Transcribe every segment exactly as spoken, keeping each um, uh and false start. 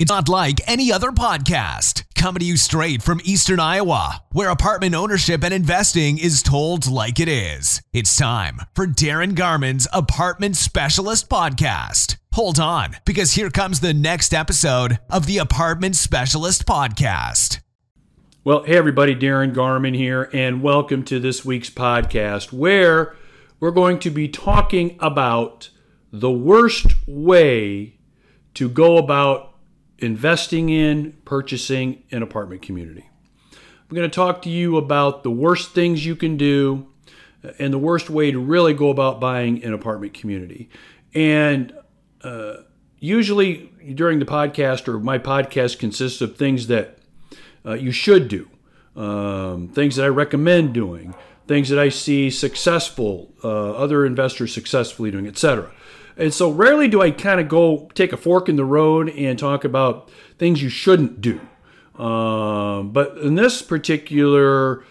It's not like any other podcast, coming to you straight from Eastern Iowa, where apartment ownership and investing is told like it is. It's time for Darin Garman's Apartment Specialist Podcast. Hold on, because here comes the next episode of the Apartment Specialist Podcast. Well, hey everybody, Darin Garman here, and welcome to this week's podcast, where we're going to be talking about the worst way to go about investing in, purchasing an apartment community. I'm going to talk to you about the worst things you can do and the worst way to really go about buying an apartment community. And uh, usually during the podcast, or my podcast consists of things that uh, you should do, um, things that I recommend doing, things that I see successful, uh, other investors successfully doing, et cetera. And so rarely do I kind of go take a fork in the road and talk about things you shouldn't do. Um, but in this particular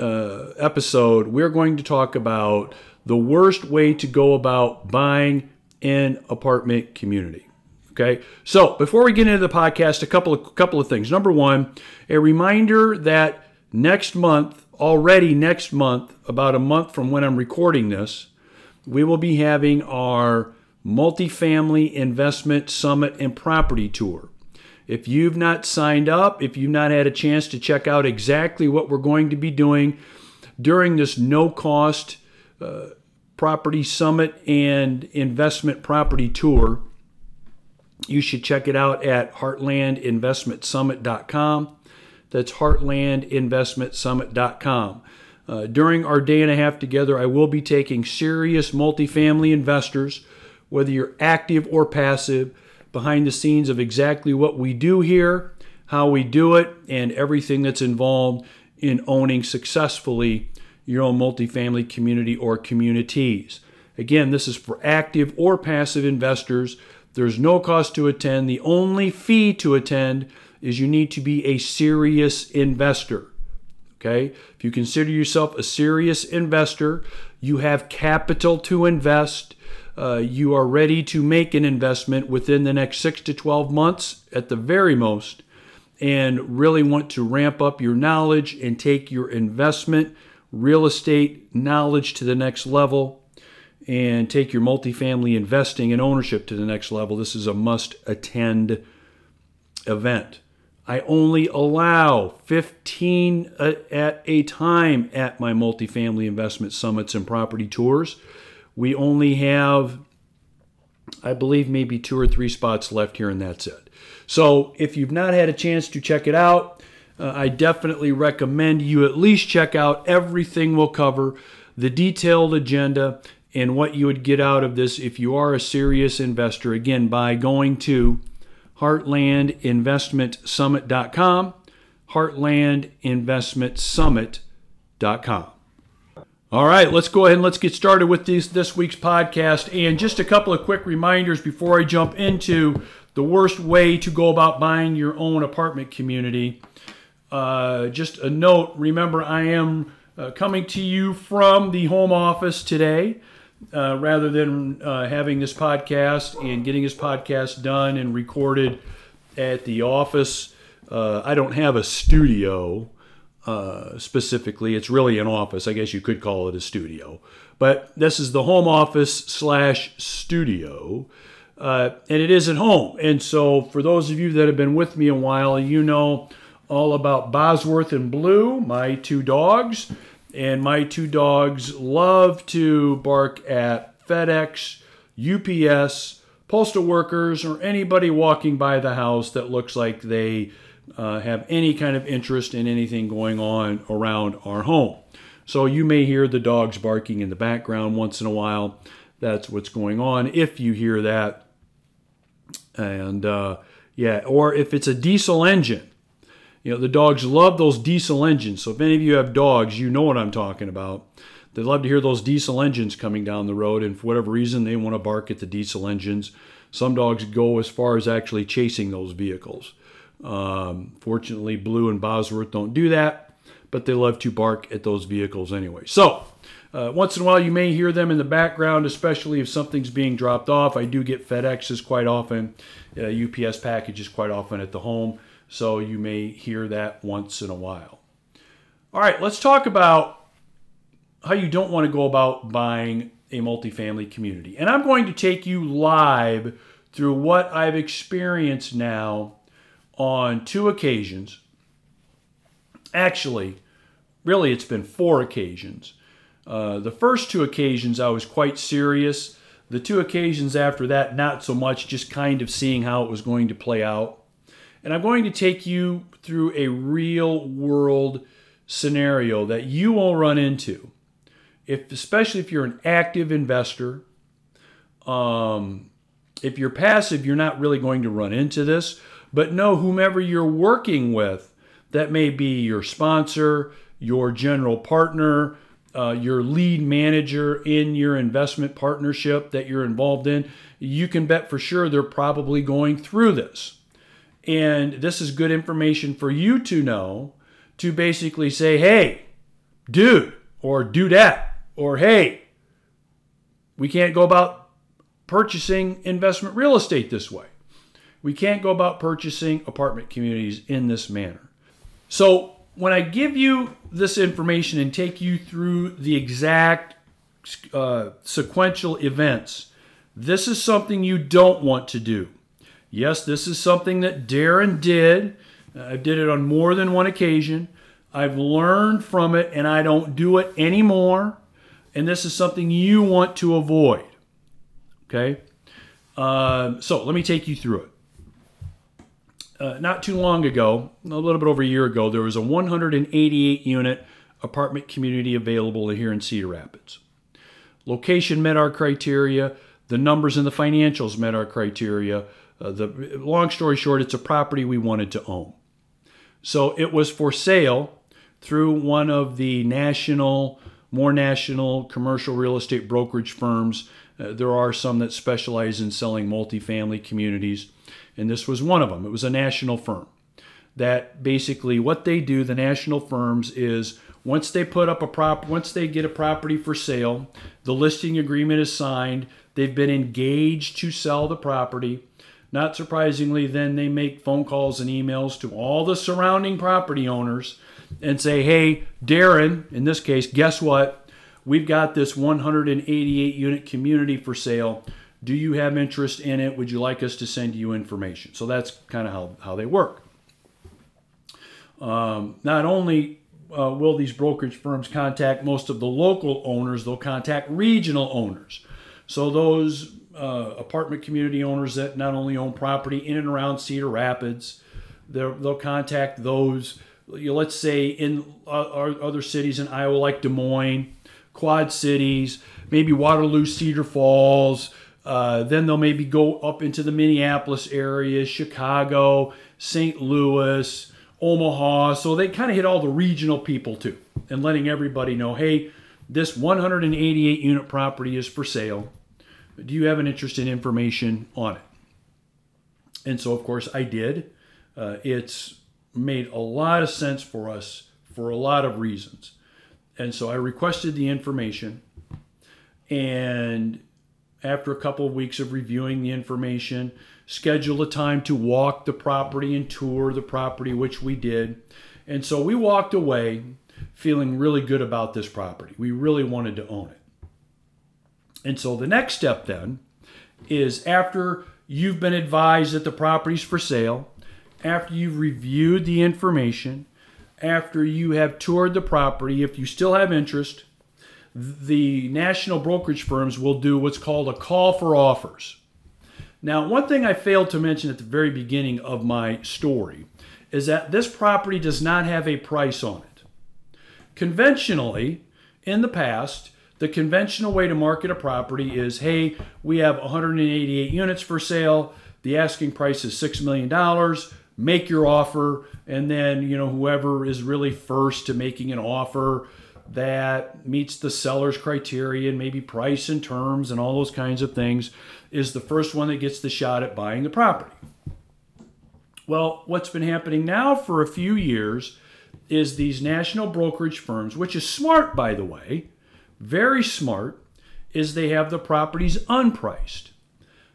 uh, episode, we're going to talk about the worst way to go about buying an apartment community. Okay, so before we get into the podcast, a couple of couple of things. Number one, a reminder that next month, already next month, about a month from when I'm recording this, we will be having our Multifamily Investment Summit and Property Tour. If you've not signed up, if you've not had a chance to check out exactly what we're going to be doing during this no-cost uh, property summit and investment property tour, you should check it out at heartland investment summit dot com. That's heartland investment summit dot com. Uh, during our day and a half together, I will be taking serious multifamily investors, whether you're active or passive, behind the scenes of exactly what we do here, how we do it, and everything that's involved in owning successfully your own multifamily community or communities. Again, this is for active or passive investors. There's no cost to attend. The only fee to attend is you need to be a serious investor. Okay, if you consider yourself a serious investor, you have capital to invest, uh, you are ready to make an investment within the next six to twelve months at the very most, and really want to ramp up your knowledge and take your investment real estate knowledge to the next level, and take your multifamily investing and ownership to the next level, this is a must-attend event. I only allow fifteen at a time at my multifamily investment summits and property tours. We only have, I believe, maybe two or three spots left here, and that's it. So if you've not had a chance to check it out, uh, I definitely recommend you at least check out everything we'll cover, the detailed agenda, and what you would get out of this if you are a serious investor, again, by going to heartland investment summit dot com, heartland investment summit dot com. All right, let's go ahead and let's get started with these, this week's podcast. And just a couple of quick reminders before I jump into the worst way to go about buying your own apartment community. Uh, just a note, remember I am uh, coming to you from the home office today. Uh, rather than uh, having this podcast and getting this podcast done and recorded at the office, uh, I don't have a studio uh, specifically. It's really an office. I guess you could call it a studio. But this is the home office slash studio, uh, and it is at home. And so for those of you that have been with me a while, you know all about Bosworth and Blue, my two dogs. And my two dogs love to bark at FedEx, U P S, postal workers, or anybody walking by the house that looks like they uh, have any kind of interest in anything going on around our home. So you may hear the dogs barking in the background once in a while. That's what's going on if you hear that. And uh, yeah, or if it's a diesel engine. You know, the dogs love those diesel engines. So if any of you have dogs, you know what I'm talking about. They love to hear those diesel engines coming down the road, and for whatever reason, they want to bark at the diesel engines. Some dogs go as far as actually chasing those vehicles. Um, fortunately, Blue and Bosworth don't do that, but they love to bark at those vehicles anyway. So Uh, once in a while, you may hear them in the background, especially if something's being dropped off. I do get FedExes quite often, uh, U P S packages quite often at the home, so you may hear that once in a while. All right, let's talk about how you don't want to go about buying a multifamily community. And I'm going to take you live through what I've experienced now on two occasions. Actually, really, it's been four occasions. Uh, the first two occasions, I was quite serious. The two occasions after that, not so much, just kind of seeing how it was going to play out. And I'm going to take you through a real-world scenario that you will run into, if especially if you're an active investor. Um, if you're passive, you're not really going to run into this. But know whomever you're working with, that may be your sponsor, your general partner, Uh, your lead manager in your investment partnership that you're involved in, you can bet for sure they're probably going through this. And this is good information for you to know, to basically say, hey, dude, or do that, or hey, we can't go about purchasing investment real estate this way. We can't go about purchasing apartment communities in this manner. So when I give you this information and take you through the exact uh, sequential events, this is something you don't want to do. Yes, this is something that Darin did. I did it on more than one occasion. I've learned from it, and I don't do it anymore. And this is something you want to avoid. Okay? Uh, so let me take you through it. Uh, not too long ago, a little bit over a year ago, there was a one hundred eighty-eight unit apartment community available here in Cedar Rapids. Location met our criteria. The numbers and the financials met our criteria. Uh, the long story short, it's a property we wanted to own. So it was for sale through one of the national, more national commercial real estate brokerage firms. Uh, there are some that specialize in selling multifamily communities, and this was one of them. It was a national firm that basically what they do, the national firms, is once they put up a prop, once they get a property for sale, the listing agreement is signed. They've been engaged to sell the property. Not surprisingly, then they make phone calls and emails to all the surrounding property owners and say, hey, Darin, in this case, guess what? We've got this one hundred eighty-eight unit community for sale. Do you have interest in it? Would you like us to send you information? So that's kind of how, how they work. Um, not only uh, will these brokerage firms contact most of the local owners, they'll contact regional owners. So those uh, apartment community owners that not only own property in and around Cedar Rapids, they'll contact those, you know, let's say in uh, other cities in Iowa like Des Moines, Quad Cities, maybe Waterloo, Cedar Falls. Uh, then they'll maybe go up into the Minneapolis area, Chicago, Saint Louis, Omaha. So they kind of hit all the regional people too, and letting everybody know, hey, this one hundred eighty-eight unit property is for sale. Do you have an interest in information on it? And so, of course, I did. Uh, it's made a lot of sense for us for a lot of reasons. And so I requested the information, and after a couple of weeks of reviewing the information, scheduled a time to walk the property and tour the property, which we did. And so we walked away feeling really good about this property. We really wanted to own it. And so the next step then is, after you've been advised that the property's for sale, after you've reviewed the information, after you have toured the property, if you still have interest, the national brokerage firms will do what's called a call for offers. Now, one thing I failed to mention at the very beginning of my story is that this property does not have a price on it. Conventionally, in the past, the conventional way to market a property is, hey, we have one hundred eighty-eight units for sale. The asking price is six million dollars. Make your offer. And then, you know, whoever is really first to making an offer that meets the seller's criteria and maybe price and terms and all those kinds of things is the first one that gets the shot at buying the property. Well, what's been happening now for a few years is these national brokerage firms, which is smart, by the way, very smart is they have the properties unpriced.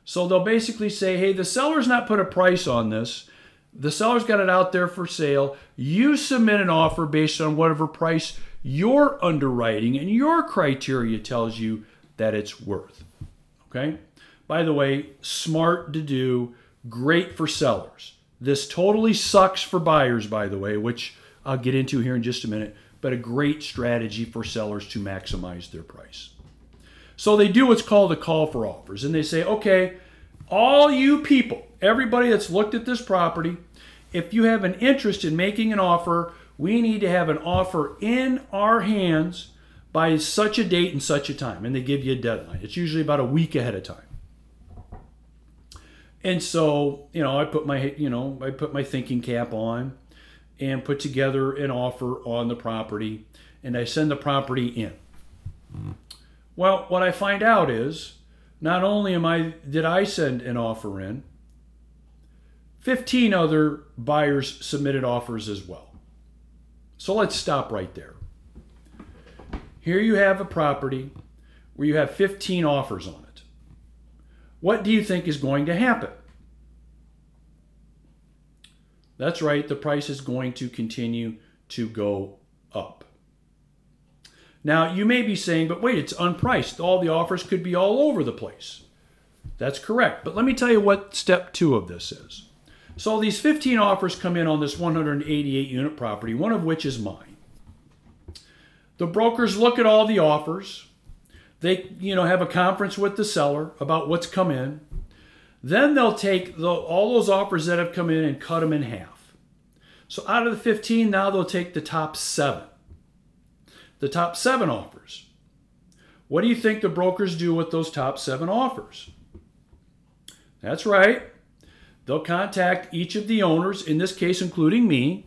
So they'll basically say, hey, the seller's not put a price on this. The seller's got it out there for sale. You submit an offer based on whatever price your underwriting and your criteria tells you that it's worth. Okay? By the way, smart to do, great for sellers. This totally sucks for buyers, by the way, which I'll get into here in just a minute, but a great strategy for sellers to maximize their price. So they do what's called a call for offers, and they say, okay, all you people, everybody that's looked at this property, if you have an interest in making an offer, we need to have an offer in our hands by such a date and such a time, and they give you a deadline. It's usually about a week ahead of time. And so, you know, I put my, you know, I put my thinking cap on and put together an offer on the property, and I send the property in. Mm-hmm. Well, what I find out is not only am I did I send an offer in, fifteen other buyers submitted offers as well. So let's stop right there. Here you have a property where you have fifteen offers on it. What do you think is going to happen? That's right, the price is going to continue to go up. Now, you may be saying, but wait, it's unpriced. All the offers could be all over the place. That's correct, but let me tell you what step two of this is. So these fifteen offers come in on this one hundred eighty-eight unit property, one of which is mine. The brokers look at all the offers. They, you know, have a conference with the seller about what's come in. Then they'll take the, all those offers that have come in and cut them in half. So out of the fifteen, now they'll take the top seven. The top seven offers. What do you think the brokers do with those top seven offers? That's right. They'll contact each of the owners, in this case including me,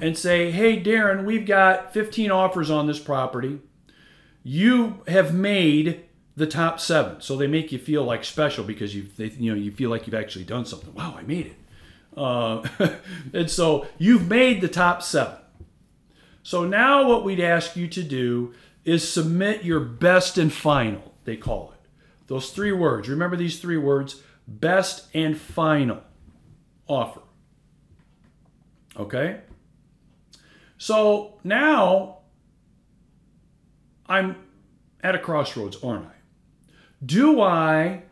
and say, hey, Darin, we've got fifteen offers on this property. You have made the top seven. So they make you feel like special because you they, you know you feel like you've actually done something. Wow, I made it. Uh, and so you've made the top seven. So now what we'd ask you to do is submit your best and final, they call it. Those three words. Remember these three words, best and final offer. Okay? So now I'm at a crossroads, aren't I? Do I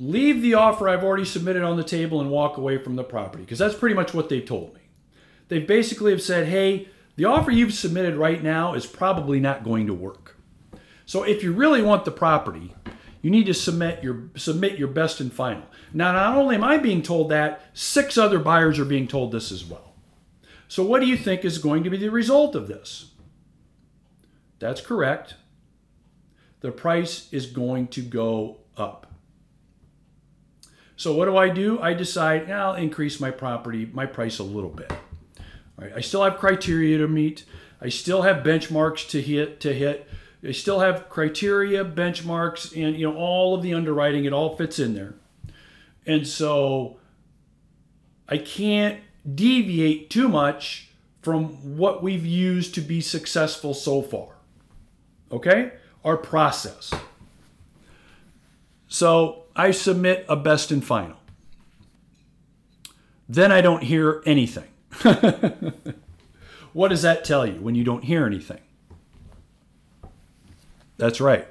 leave the offer I've already submitted on the table and walk away from the property? Because that's pretty much what they've told me. They basically have said, hey, the offer you've submitted right now is probably not going to work. So if you really want the property, you need to submit your submit your best and final. Now, not only am I being told that, six other buyers are being told this as well. So what do you think is going to be the result of this? That's correct. The price is going to go up. So what do I do? I decide I'll increase my property, my price a little bit. All right, I still have criteria to meet. I still have benchmarks to hit. To hit. I still have criteria, benchmarks, and you know all of the underwriting. It all fits in there. And so I can't deviate too much from what we've used to be successful so far. Okay? Our process. So I submit a best and final. Then I don't hear anything. What does that tell you when you don't hear anything? That's right.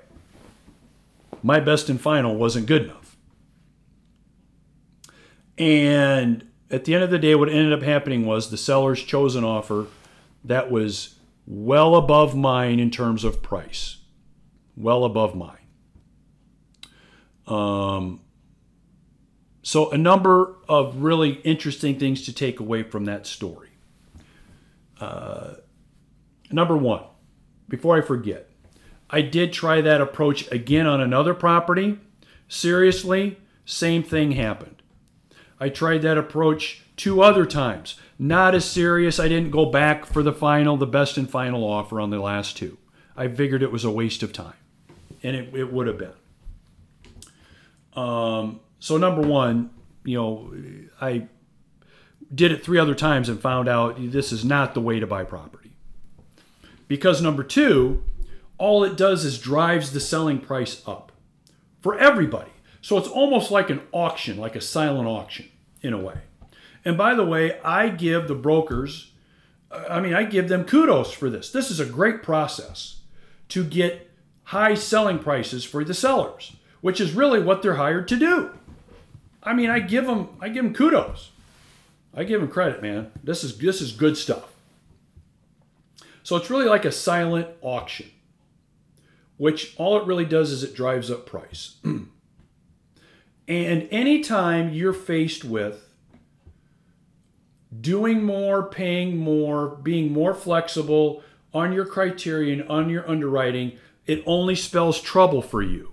My best and final wasn't good enough. And at the end of the day, what ended up happening was the seller's chose an offer that was well above mine in terms of price. Well above mine. Um, so a number of really interesting things to take away from that story. Uh, number one, before I forget, I did try that approach again on another property. Seriously, same thing happened. I tried that approach two other times. Not as serious. I didn't go back for the final, the best and final offer on the last two. I figured it was a waste of time. And it, it would have been. Um, so number one, you know, I did it three other times and found out this is not the way to buy property. Because number two, all it does is drives the selling price up for everybody. So it's almost like an auction, like a silent auction in a way. And by the way, I give the brokers, I mean, I give them kudos for this. This is a great process to get high selling prices for the sellers, which is really what they're hired to do. I mean, I give them, I give them kudos. I give them credit, man. This is, this is good stuff. So it's really like a silent auction, which all it really does is it drives up price. And anytime you're faced with doing more, paying more, being more flexible on your criterion, on your underwriting, it only spells trouble for you.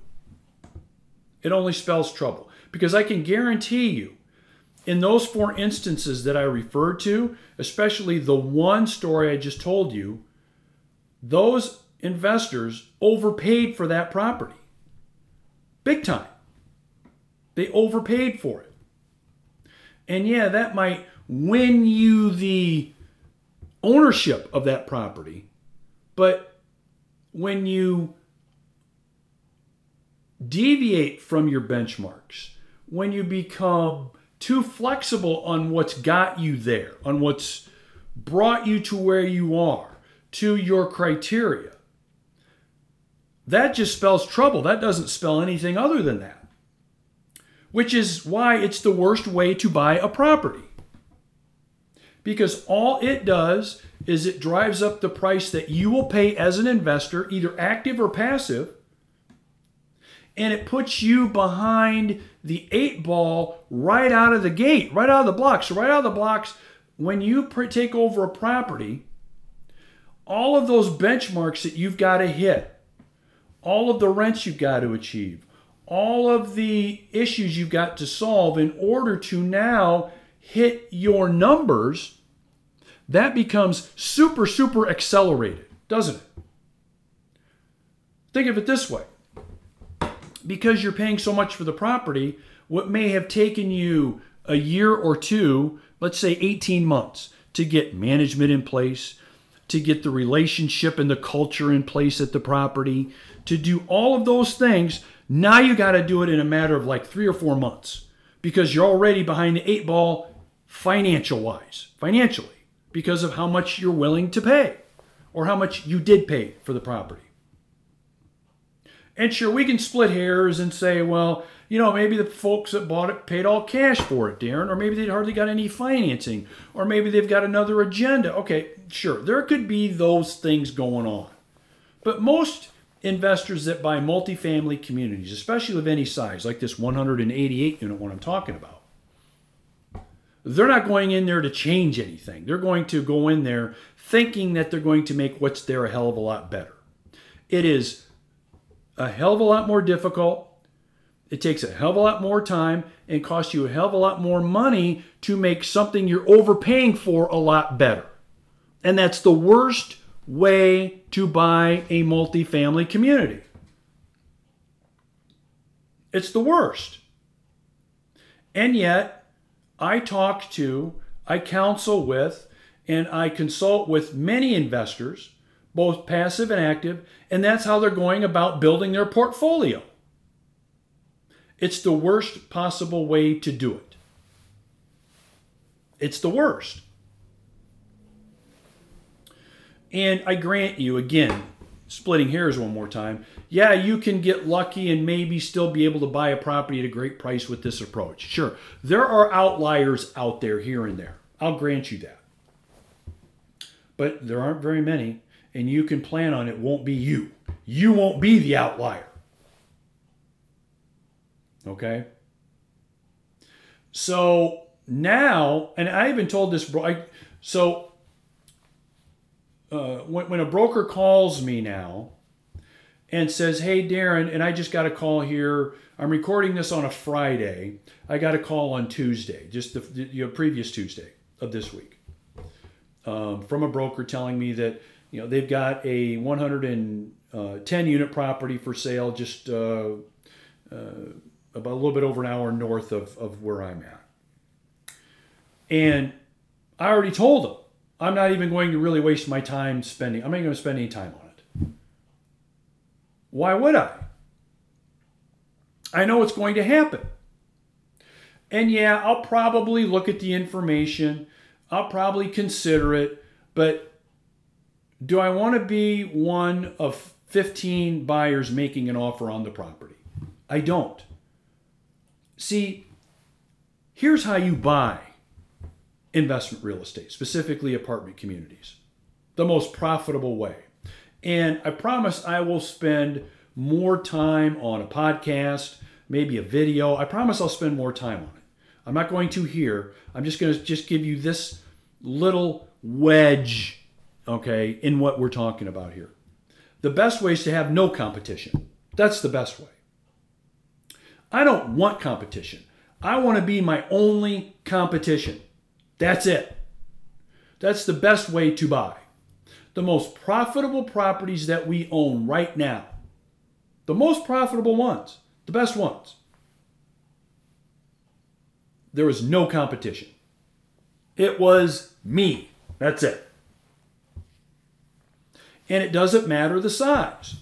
It only spells trouble. Because I can guarantee you, in those four instances that I referred to, especially the one story I just told you, those investors overpaid for that property. Big time. They overpaid for it. And yeah, that might win you the ownership of that property, but when you deviate from your benchmarks, when you become too flexible on what's got you there, on what's brought you to where you are, to your criteria, that just spells trouble. That doesn't spell anything other than that, which is why it's the worst way to buy a property. Because all it does is it drives up the price that you will pay as an investor, either active or passive, and it puts you behind the eight ball right out of the gate, right out of the blocks. So right out of the blocks, when you pre- take over a property, all of those benchmarks that you've got to hit, all of the rents you've got to achieve, all of the issues you've got to solve in order to now hit your numbers, that becomes super, super accelerated, doesn't it? Think of it this way. Because you're paying so much for the property, what may have taken you a year or two, let's say eighteen months, to get management in place, to get the relationship and the culture in place at the property, to do all of those things, now you got to do it in a matter of like three or four months because you're already behind the eight ball financial-wise, financially, because of how much you're willing to pay or how much you did pay for the property. And sure, we can split hairs and say, well, you know, maybe the folks that bought it paid all cash for it, Darin, or maybe they hardly got any financing, or maybe they've got another agenda. Okay, sure, there could be those things going on. But most investors that buy multifamily communities, especially of any size, like this one hundred eighty-eight unit one I'm talking about, they're not going in there to change anything. They're going to go in there thinking that they're going to make what's there a hell of a lot better. It is a hell of a lot more difficult. It takes a hell of a lot more time and costs you a hell of a lot more money to make something you're overpaying for a lot better. And that's the worst way to buy a multifamily community. It's the worst. And yet, I talk to, I counsel with, and I consult with many investors, both passive and active, and that's how they're going about building their portfolio. It's the worst possible way to do it. It's the worst. And I grant you, again, splitting hairs one more time, yeah, you can get lucky and maybe still be able to buy a property at a great price with this approach. Sure, there are outliers out there here and there. I'll grant you that. But there aren't very many. And you can plan on it won't be you. You won't be the outlier. Okay? So now, and I even told this, bro- I, so uh, when, when a broker calls me now and says, hey, Darin, and I just got a call here. I'm recording this on a Friday. I got a call on Tuesday, just the, the you know, previous Tuesday of this week, um, from a broker telling me that, you know, they've got a one hundred ten unit property for sale just uh, uh, about a little bit over an hour north of, of where I'm at. And I already told them I'm not even going to really waste my time spending. I'm not going to spend any time on it. Why would I? I know what's going to happen. And yeah, I'll probably look at the information. I'll probably consider it. But do I want to be one of fifteen buyers making an offer on the property? I don't. See, here's how you buy investment real estate, specifically apartment communities, the most profitable way. And I promise I will spend more time on a podcast, maybe a video. I promise I'll spend more time on it. I'm not going to here. I'm just going to just give you this little wedge, okay, in what we're talking about here. The best way is to have no competition. That's the best way. I don't want competition. I want to be my only competition. That's it. That's the best way to buy. The most profitable properties that we own right now, the most profitable ones, the best ones, there was no competition. It was me. That's it. And it doesn't matter the size.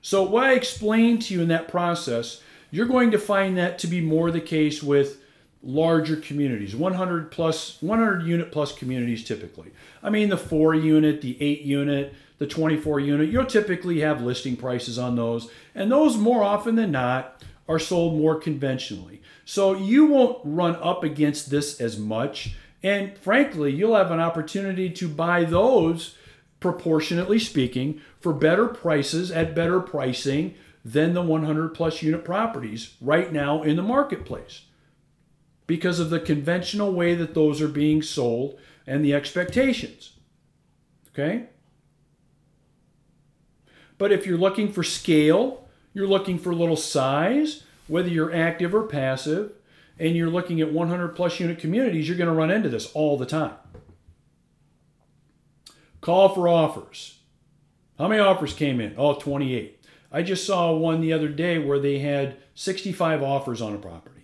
So what I explained to you in that process, you're going to find that to be more the case with larger communities, one hundred plus, one hundred unit plus communities typically. I mean, the four unit, the eight unit, the twenty-four unit, you'll typically have listing prices on those. And those more often than not are sold more conventionally. So you won't run up against this as much. And frankly, you'll have an opportunity to buy those, proportionately speaking, for better prices at better pricing than the one hundred plus unit properties right now in the marketplace, because of the conventional way that those are being sold and the expectations, okay? But if you're looking for scale, you're looking for little size, whether you're active or passive, and you're looking at one hundred plus unit communities, you're gonna run into this all the time. Call for offers. How many offers came in? Oh, twenty-eight. I just saw one the other day where they had sixty-five offers on a property.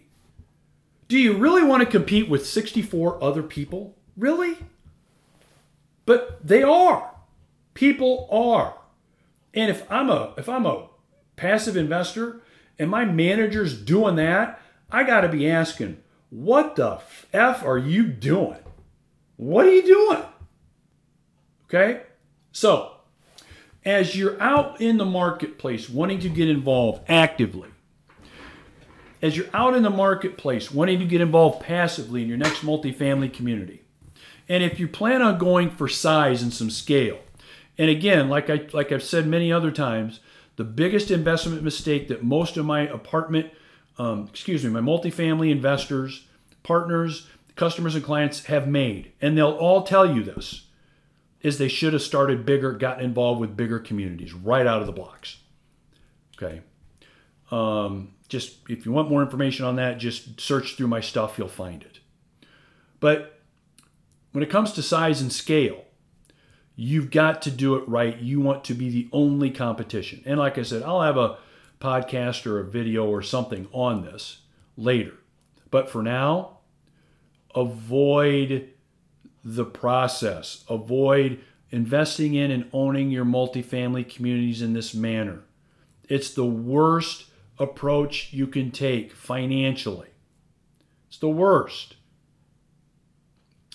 Do you really want to compete with sixty-four other people? Really? But they are. People are. And if I'm a if I'm a passive investor and my manager's doing that, I got to be asking, what the F are you doing? What are you doing? Okay? So, as you're out in the marketplace wanting to get involved actively, as you're out in the marketplace wanting to get involved passively in your next multifamily community, and if you plan on going for size and some scale, and again, like, I, like I've said many other times, the biggest investment mistake that most of my apartment, um, excuse me, my multifamily investors, partners, customers and clients have made, and they'll all tell you this, is they should have started bigger, gotten involved with bigger communities right out of the blocks. Okay. Um... Just, if you want more information on that, just search through my stuff, you'll find it. But when it comes to size and scale, you've got to do it right. You want to be the only competition. And like I said, I'll have a podcast or a video or something on this later. But for now, avoid the process. Avoid investing in and owning your multifamily communities in this manner. It's the worst approach you can take financially. It's the worst.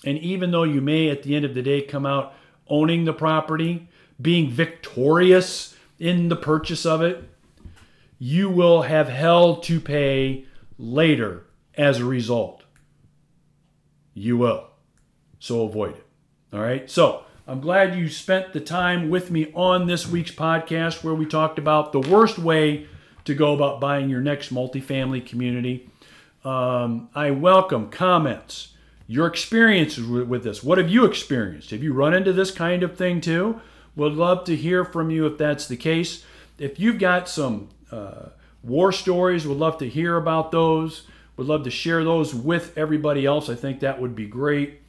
And even though you may at the end of the day come out owning the property, being victorious in the purchase of it, you will have hell to pay later as a result. You will. So avoid it. All right. So I'm glad you spent the time with me on this week's podcast where we talked about the worst way to go about buying your next multifamily community. Um, I welcome comments, your experiences with, with this. What have you experienced? Have you run into this kind of thing too? Would love to hear from you if that's the case. If you've got some uh, war stories, would love to hear about those. Would love to share those with everybody else. I think that would be great.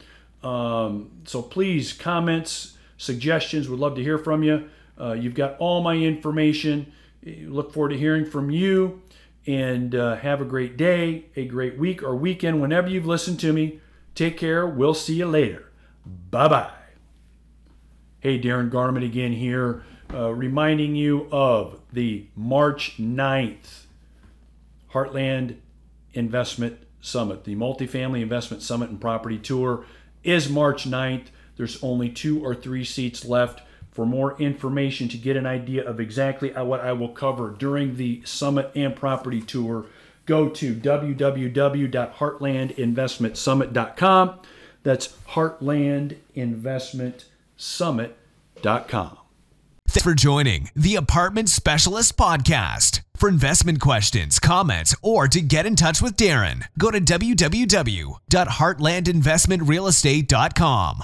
Um, so please, comments, suggestions, would love to hear from you. Uh, you've got all my information. Look forward to hearing from you, and uh, have a great day, a great week or weekend. Whenever you've listened to me, take care. We'll see you later. Bye-bye. Hey, Darin Garman again here, uh, reminding you of the March ninth Heartland Investment Summit. The Multifamily Investment Summit and Property Tour is March ninth. There's only two or three seats left. For more information to get an idea of exactly what I will cover during the summit and property tour, go to w w w dot heartland investment summit dot com. That's heartland investment summit dot com. Thanks for joining the Apartment Specialist Podcast. For investment questions, comments, or to get in touch with Darin, go to w w w dot heartland investment real estate dot com.